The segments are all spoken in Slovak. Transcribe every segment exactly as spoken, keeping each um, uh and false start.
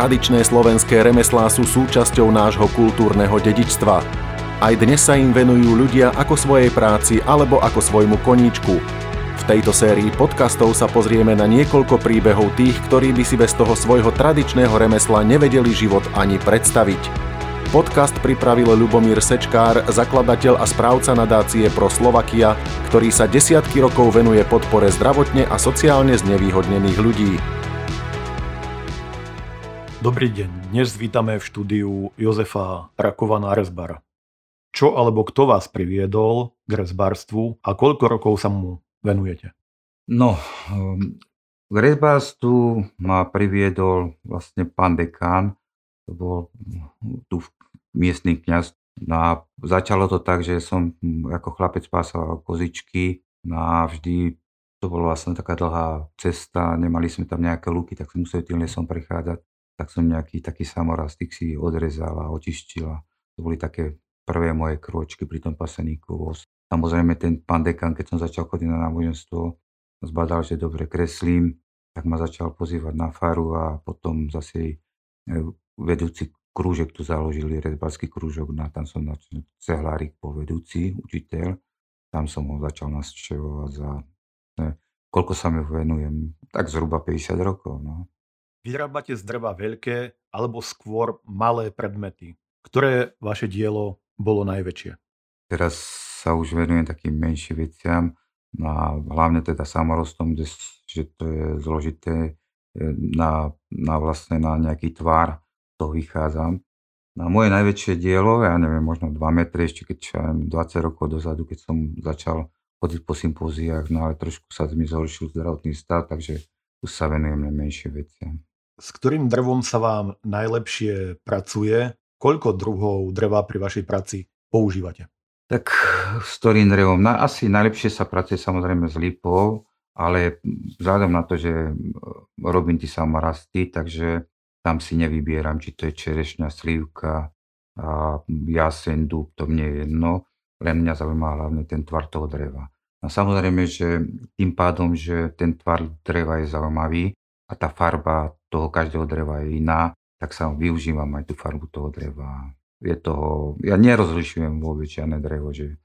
Tradičné slovenské remeslá sú súčasťou nášho kultúrneho dedičstva. Aj dnes sa im venujú ľudia ako svojej práci alebo ako svojmu koníčku. V tejto sérii podcastov sa pozrieme na niekoľko príbehov tých, ktorí by si bez toho svojho tradičného remesla nevedeli život ani predstaviť. Podcast pripravil Ľubomír Sečkár, zakladateľ a správca nadácie Pro Slovakia, ktorý sa desiatky rokov venuje podpore zdravotne a sociálne znevýhodnených ľudí. Dobrý deň, dnes vítame v štúdiu Jozefa Rakovana Rezbara. Čo alebo kto vás priviedol k rezbárstvu a koľko rokov sa mu venujete? No, k rezbárstvu ma priviedol vlastne pán dekán. To bol tu miestný kňaz. No a začalo to tak, že som ako chlapec pásal kozičky. No a vždy to bola vlastne taká dlhá cesta, nemali sme tam nejaké lúky, tak som musel tým lesom prechádzať. Tak som nejaký taký samorástyk si odrezal a očistil. To boli také prvé moje krôčky pri tom paseníku. Samozrejme ten pán dekan, keď som začal chodiť na náboženstvo, zbadal, že dobre kreslím, tak ma začal pozývať na faru a potom zase vedúci krúžek tu založili, rezbársky krúžok, no, tam som začal cehlárik po vedúci, učiteľ, tam som ho začal navštevovať za, ne, koľko sa mi venujem, tak zhruba päťdesiat rokov. No. Vyrábate z dreva veľké alebo skôr malé predmety? Ktoré vaše dielo bolo najväčšie? Teraz sa už venujem takým menším veciam, no a hlavne teda samorostom, že to je zložité na, na vlastne na nejaký tvar. To vychádzam. Na moje najväčšie dielo, ja neviem, možno dva metre, ešte keď dvadsať rokov dozadu, keď som začal chodiť po sympóziách, no ale trošku sa mi zhoršil zdravotný stav, takže už sa venujem na menšie veciam. S ktorým drvom sa vám najlepšie pracuje? Koľko druhov dreva pri vašej práci používate? Tak s ktorým drevom? Na, asi najlepšie sa pracuje samozrejme s lipou, ale vzhľadom na to, že robím tie samorasty, takže tam si nevybieram, či to je čerešňa, slivka, a jasen, dúb, to mne je jedno. Len mňa zaujíma hlavne ten tvar toho dreva. A samozrejme, že tým pádom, že ten tvar dreva je zaujímavý a tá farba toho každého dreva je iná, tak sa využívam aj tú farbu toho dreva. Je toho, ja nerozlišujem vôbec žiadne drevo, že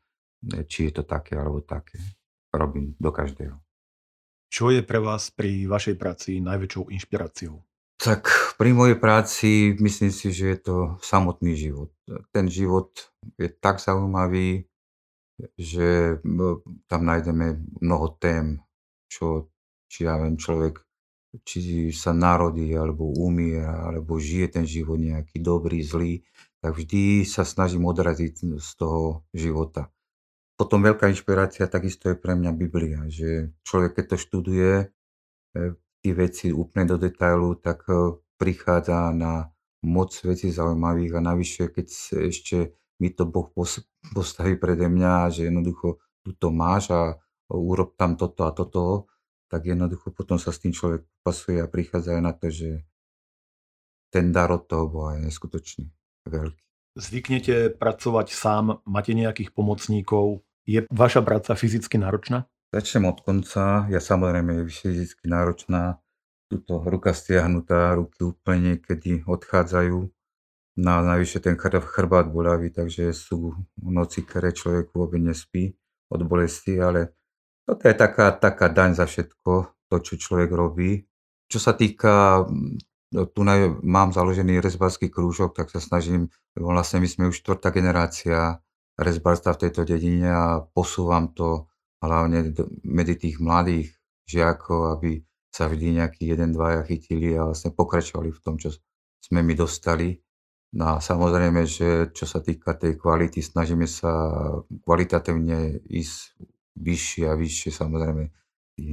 či je to také alebo také. Robím do každého. Čo je pre vás pri vašej práci najväčšou inšpiráciou? Tak pri mojej práci myslím si, že je to samotný život. Ten život je tak zaujímavý, že tam nájdeme mnoho tém, čo, či ja viem, človek, či sa narodí, alebo umiera, alebo žije ten život nejaký dobrý, zlý, tak vždy sa snažím odraziť z toho života. Potom veľká inšpirácia takisto je pre mňa Biblia, že človek, keď to študuje, veci úplne do detailu, tak prichádza na moc vecí zaujímavých a navyše, keď ešte mi to Boh postaví prede mňa, že jednoducho tu to máš a urob tam toto a toto, tak jednoducho potom sa s tým človek pasuje a prichádza aj na to, že ten dar od toho Boha je neskutočný, veľký. Zvyknete pracovať sám, máte nejakých pomocníkov, je vaša práca fyzicky náročná? Začnem od konca, ja samozrejme je fyzicky náročná, tuto ruka stiahnutá, ruky úplne niekedy odchádzajú, na navyše ten chrbát boľavý, takže sú noci, ktoré človek vôbec nespí od bolesti, ale toto je taká, taká daň za všetko, to čo človek robí. Čo sa týka, tu mám založený rezbársky krúžok, tak sa snažím, vlastne my sme už štvrtá generácia rezbárstva v tejto dedine a posúvam to hlavne medzi tých mladých žiakov, aby sa vždy nejaký jeden, dvaja chytili a vlastne pokračovali v tom, čo sme my dostali. No a samozrejme, že čo sa týka tej kvality, snažíme sa kvalitatívne ísť vyššie a vyššie. Samozrejme,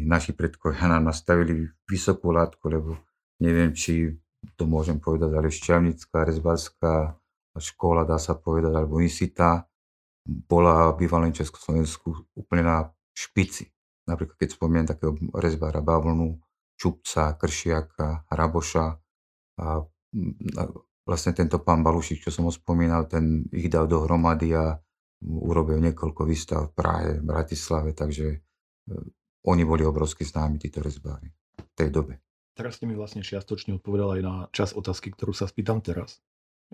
naši predkovia nám nastavili vysokú látku, lebo neviem, či to môžem povedať, ale šťavnická, rezbárska škola, dá sa povedať, alebo insita, bola v bývalom Československu úplne na špici. Napríklad keď spomínam takého rezbára Bavlnu, Čupca, Kršiaka, Raboša a vlastne tento pán Balušik, čo som ho spomínal, ten ich dal dohromady a urobil niekoľko výstav v Prahe, v Bratislave, takže oni boli obrovsky známi, títo rezbári v tej dobe. Teraz ste mi vlastne čiastočne odpovedal aj na čas otázky, ktorú sa spýtam teraz.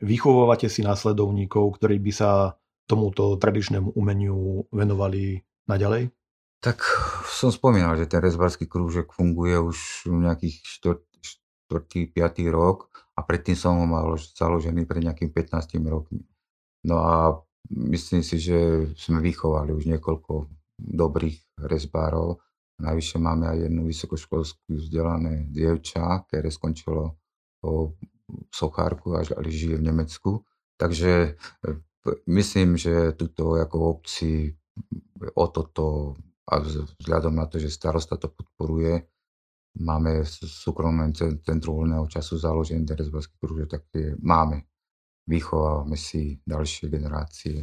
Vychovávate si následovníkov, ktorí by sa tomuto tradičnému umeniu venovali naďalej? Tak som spomínal, že ten rezbarský krúžek funguje už nejakých štvrtý piaty rok a predtým som ho mal založený pred nejakým pätnástimi rokmi. No a myslím si, že sme vychovali už niekoľko dobrých rezbárov. Najvyššie máme aj jednu vysokoškolskú vzdelané dievča, ktoré skončilo po sochárku, až žije v Nemecku. Takže myslím, že tuto ako obci o toto a vzhľadom na to, že starosta to podporuje, máme v súkromnom centru voľného času založený rezbarský krúžok, tak tie máme. Vychovávame si ďalšie generácie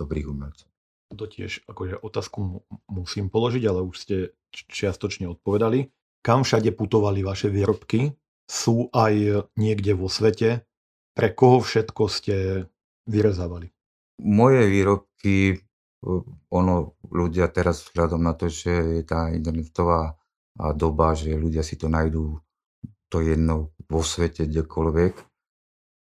dobrých umelcov. To tiež akože otázku musím položiť, ale už ste čiastočne odpovedali. Kam všade putovali vaše výrobky? Sú aj niekde vo svete? Pre koho všetko ste vyrezávali? Moje výrobky, ono ľudia teraz vzhľadom na to, že je tá internetová doba, že ľudia si to nájdú to jedno vo svete, kdekoľvek.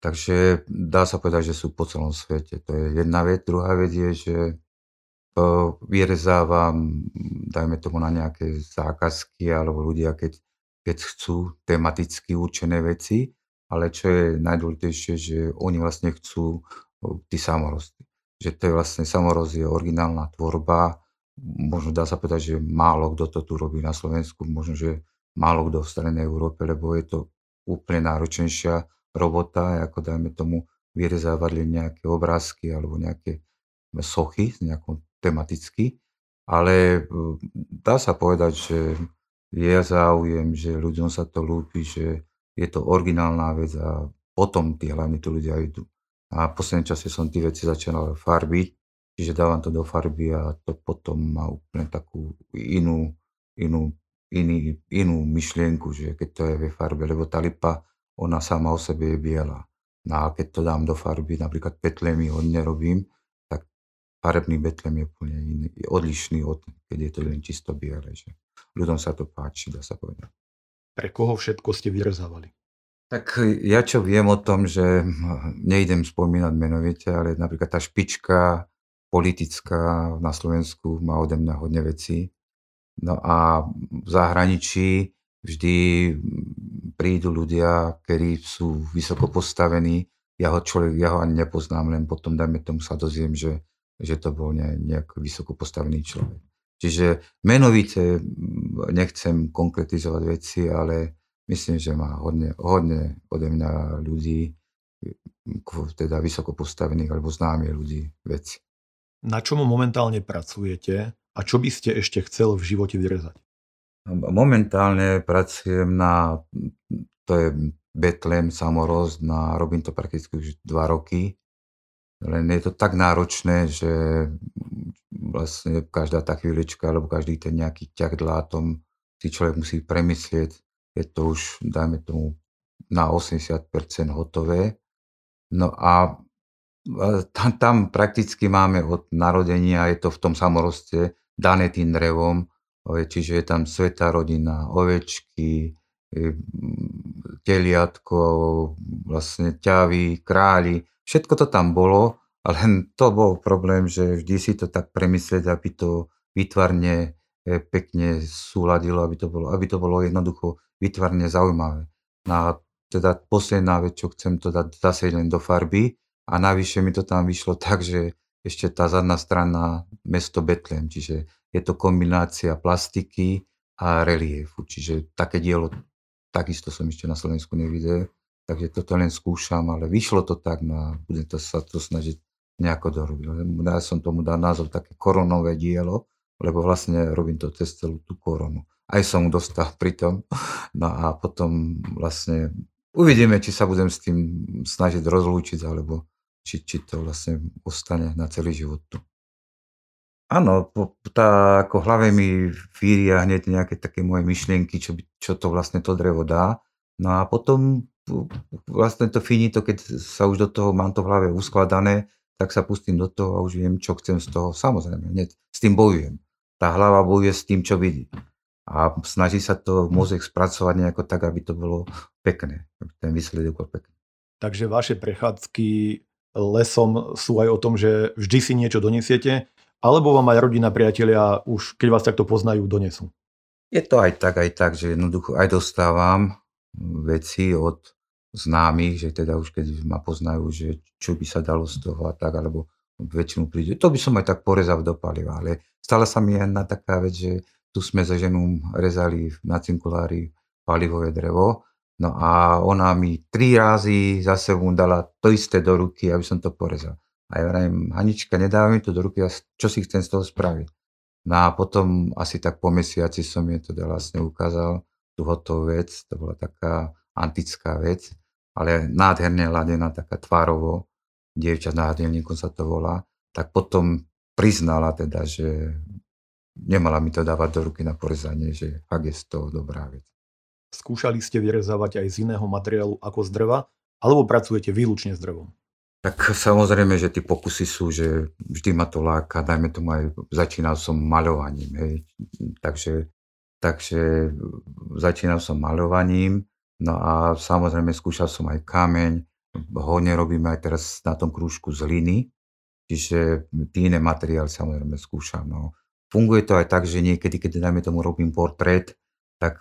Takže dá sa povedať, že sú po celom svete. To je jedna vec. Druhá vec je, že vyrezávam, dajme tomu na nejaké zákazky, alebo ľudia, keď, keď chcú tematicky určené veci, ale čo je najdôležitejšie, že oni vlastne chcú tí samorozty. Že to je vlastne samoroz je originálna tvorba, možno dá sa povedať, že málo kto to tu robí na Slovensku, možno, že málo kto v strednej Európe, lebo je to úplne náročnejšia robota, ako dajme tomu vyrezávať nejaké obrázky alebo nejaké sochy, nejakú tematicky, ale dá sa povedať, že je záujem, že ľuďom sa to ľúbi, že je to originálna vec a potom tí hlavne tu ľudia idú. A v poslednom čase som tie veci začal farbiť, čiže dávam to do farby a to potom má úplne takú inú, inú, iný, inú myšlienku, že keď to je ve farbe, lebo tá lipa, ona sama o sebe je biela. No a keď to dám do farby, napríklad petlemi hodne robím, farebný betlem je úplne iný, je odlišný od, keď je to len čisto biele, že ľuďom sa to páči, dá sa povedať. Pre koho všetko ste vyrezávali? Tak ja čo viem o tom, že nejdem spomínať menovite, ale napríklad tá špička politická na Slovensku má ode mňa hodne vecí. No a v zahraničí vždy prídu ľudia, ktorí sú vysoko postavení. Ja ho, človek, ja ho ani nepoznám, len potom dajme tomu sa dozviem, že že to bol nejak vysoko postavený človek. Čiže menovite nechcem konkretizovať veci, ale myslím, že má hodne, hodne ode mňa ľudí, teda vysoko postavených alebo známych ľudí veci. Na čom momentálne pracujete a čo by ste ešte chcel v živote vyrezať? Momentálne pracujem na, to je betlem, samoroz, na, robím to prakticky už dva roky. Len je to tak náročné, že vlastne každá tá chvílička alebo každý ten nejaký ťah dlátom si človek musí premyslieť. Je to už, dajme tomu, na osemdesiat percent hotové. No a tam, tam prakticky máme od narodenia, je to v tom samoroste dané tým drevom, čiže je tam svätá rodina, ovečky, teliatko, vlastne ťavy, králi. Všetko to tam bolo, ale to bol problém, že vždy si to tak premyslieť, aby to výtvarne pekne súladilo, aby to bolo, aby to bolo jednoducho výtvarne zaujímavé. No a teda posledná vec, čo chcem to dať zase len do farby a navyše mi to tam vyšlo tak, že ešte tá zadná strana mesto Betlem, čiže je to kombinácia plastiky a reliefu, čiže také dielo takisto som ešte na Slovensku nevidel. Takže toto len skúšam, ale vyšlo to tak, no a budem to sa to snažiť nejako dorobiť. Ja som tomu dal názov také koronové dielo, lebo vlastne robím to cez celú tú koronu. Aj som mu dostal pri tom. No a potom vlastne uvidíme, či sa budem s tým snažiť rozlúčiť, alebo či, či to vlastne ostane na celý život tu. Áno, tá ako hlave mi víria hneď nejaké také moje myšlienky, čo, čo to vlastne to drevo dá. No a potom vlastne to finito, keď sa už do toho mám to v hlave uskladané, tak sa pustím do toho a už viem, čo chcem z toho. Samozrejme, hneď s tým bojujem. Tá hlava bojuje s tým, čo vidí. a snaží sa to mozek spracovať nejako tak, aby to bolo pekné, aby ten výsledok bol pekný. Takže vaše prechádzky lesom sú aj o tom, že vždy si niečo donesiete, alebo vám aj rodina, priatelia už, keď vás takto poznajú, donesú? Je to aj tak, aj tak, že jednoducho aj dostávam veci od známych, že teda už keď ma poznajú, že čo by sa dalo z toho a tak, alebo väčšinu príde. To by som aj tak porezal do paliva, ale stala sa mi jedna taká vec, že tu sme so ženou rezali na cinkulári palivové drevo. No a ona mi tri razy za sebou dala to isté do ruky, aby som to porezal. A ja vravím, Hanička, nedáva mi to do ruky, čo si chcem z toho spraviť. No a potom asi tak po mesiaci som jej to vlastne ukázal, tú hotovú vec, to bola taká antická vec, ale nádherne ladená, taká tvárovo, dievča s náhdelníkom sa to volá, tak potom priznala teda, že nemala mi to dávať do ruky na porezanie, že fakt je z toho dobrá vec. Skúšali ste vyrezávať aj z iného materiálu ako z dreva, alebo pracujete výlučne s drevom? Tak samozrejme, že tie pokusy sú, že vždy ma to láka, dajme tomu aj, začínal som maľovaním, hej, takže, takže začínal som maľovaním, no a samozrejme skúšal som aj kameň, hodne robíme aj teraz na tom krúžku z hliny, čiže tie iné materiály samozrejme skúšam, no. Funguje to aj tak, že niekedy, keď dajme tomu robím portrét, tak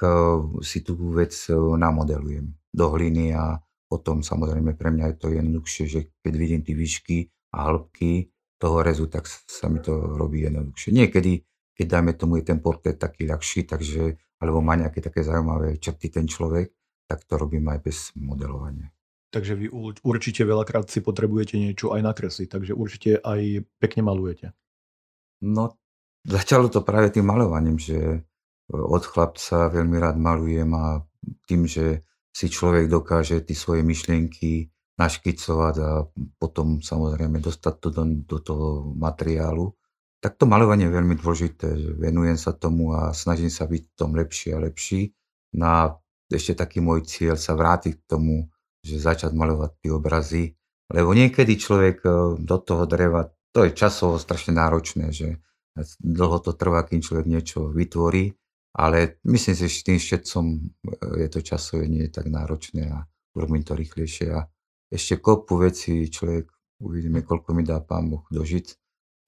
si tú vec namodelujem do hliny a potom samozrejme pre mňa je to jednoduchšie, že keď vidím tie výšky a hĺbky toho rezu, tak sa mi to robí jednoduchšie. Niekedy, keď dáme tomu je ten portrét taký ľahší, takže, alebo má nejaké také zaujímavé črty ten človek, tak to robím aj bez modelovania. Takže vy určite veľakrát si potrebujete niečo aj nakresliť, takže určite aj pekne malujete. No, začalo to práve tým maľovaním, že od chlapca veľmi rád malujem a tým, že si človek dokáže tie svoje myšlienky naškicovať a potom samozrejme dostať to do, do toho materiálu, tak to maľovanie je veľmi dôležité. Venujem sa tomu a snažím sa byť v tom lepší a lepší. No a ešte taký môj cieľ sa vrátiť k tomu, že začať maľovať tie obrazy, lebo niekedy človek do toho dreva, to je časovo strašne náročné, že dlho to trvá, kým človek niečo vytvorí. Ale myslím si, že tým všetcom je to časové, nie je tak náročné a robím to rýchlejšie. A ešte kopu vecí človek, uvidíme, koľko mi dá Pán Boh dožiť,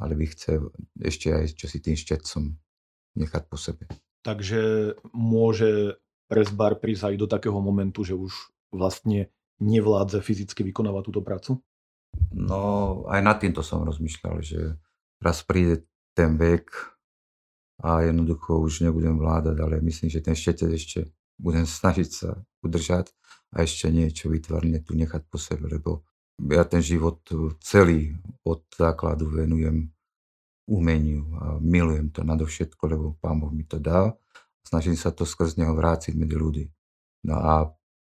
ale by chcel ešte aj čosi tým všetcom nechať po sebe. Takže môže rezbár prísť aj do takého momentu, že už vlastne nevládze fyzicky vykonávať túto prácu? No, aj nad týmto som rozmýšľal, že raz príde ten vek, a jednoducho už nebudem vládať, ale myslím, že ten štetec ešte budem snažiť sa udržať a ešte niečo vytvorne tu nechať po sebe, lebo ja ten život celý od základu venujem umeniu a milujem to nadovšetko, lebo Pán Boh mi to dal. Snažím sa to skrz neho vrátiť medzi ľudí. No a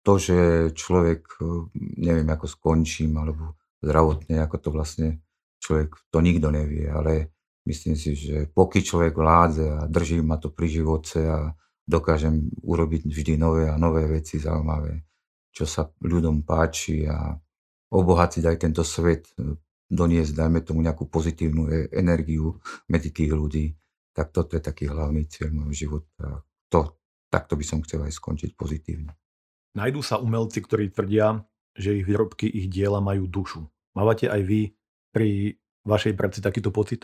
to, že človek, neviem, ako skončím, alebo zdravotne, ako to vlastne človek, to nikto nevie, ale myslím si, že pokiaľ človek vládze a drží ma to pri živote a dokážem urobiť vždy nové a nové veci zaujímavé, čo sa ľuďom páči a obohatiť aj tento svet, doniesť, dajme tomu nejakú pozitívnu energiu medzi tých ľudí, tak toto je taký hlavný cieľ môjho života. To, takto by som chcel aj skončiť pozitívne. Najdú sa umelci, ktorí tvrdia, že ich výrobky, ich diela majú dušu. Mávate aj vy pri vašej práci takýto pocit?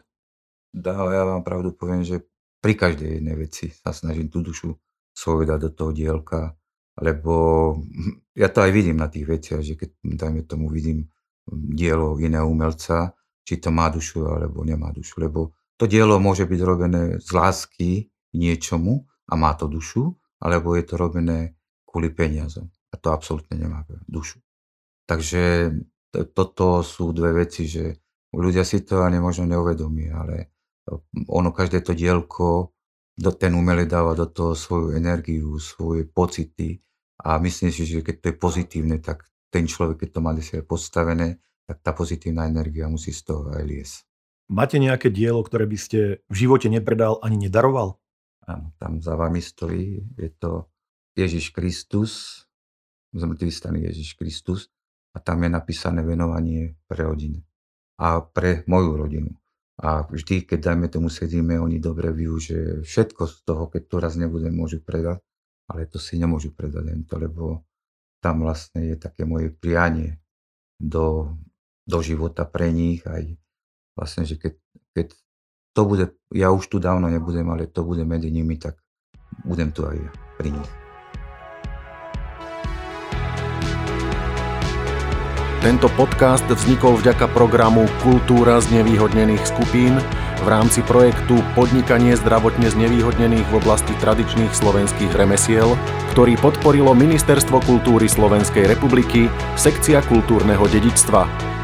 Dá, ja vám pravdu poviem, že pri každej jednej veci sa snažím tú dušu svoju dať do toho dielka, lebo ja to aj vidím na tých veciach, že keď, dajme tomu, vidím dielo iného umelca, či to má dušu, alebo nemá dušu, lebo to dielo môže byť robené z lásky niečomu a má to dušu, alebo je to robené kvôli peniazom a to absolútne nemá dušu. Takže to, toto sú dve veci, že ľudia si to ani možno neuvedomia, ale ono, každé to dielko, ten umelec dáva do toho svoju energiu, svoje pocity a myslím si, že keď to je pozitívne, tak ten človek, keď to má desiať postavené, tak tá pozitívna energia musí z toho aj liesť. Máte nejaké dielo, ktoré by ste v živote nepredal ani nedaroval? Áno, tam za vami stojí, je to Ježiš Kristus, zmrtvý staný Ježiš Kristus a tam je napísané venovanie pre rodinu a pre moju rodinu. A vždy, keď dajme tomu sedíme, oni dobre využijú všetko z toho, keď to raz nebudem, môžu predať, ale to si nemôžu predať len to, lebo tam vlastne je také moje prianie do, do života pre nich. Aj vlastne, že keď, keď to bude, ja už tu dávno nebudem, ale to bude medzi nimi, tak budem tu aj pri nich. Tento podcast vznikol vďaka programu Kultúra znevýhodnených skupín v rámci projektu Podnikanie zdravotne znevýhodnených v oblasti tradičných slovenských remesiel, ktorý podporilo Ministerstvo kultúry Slovenskej republiky, sekcia kultúrneho dedičstva.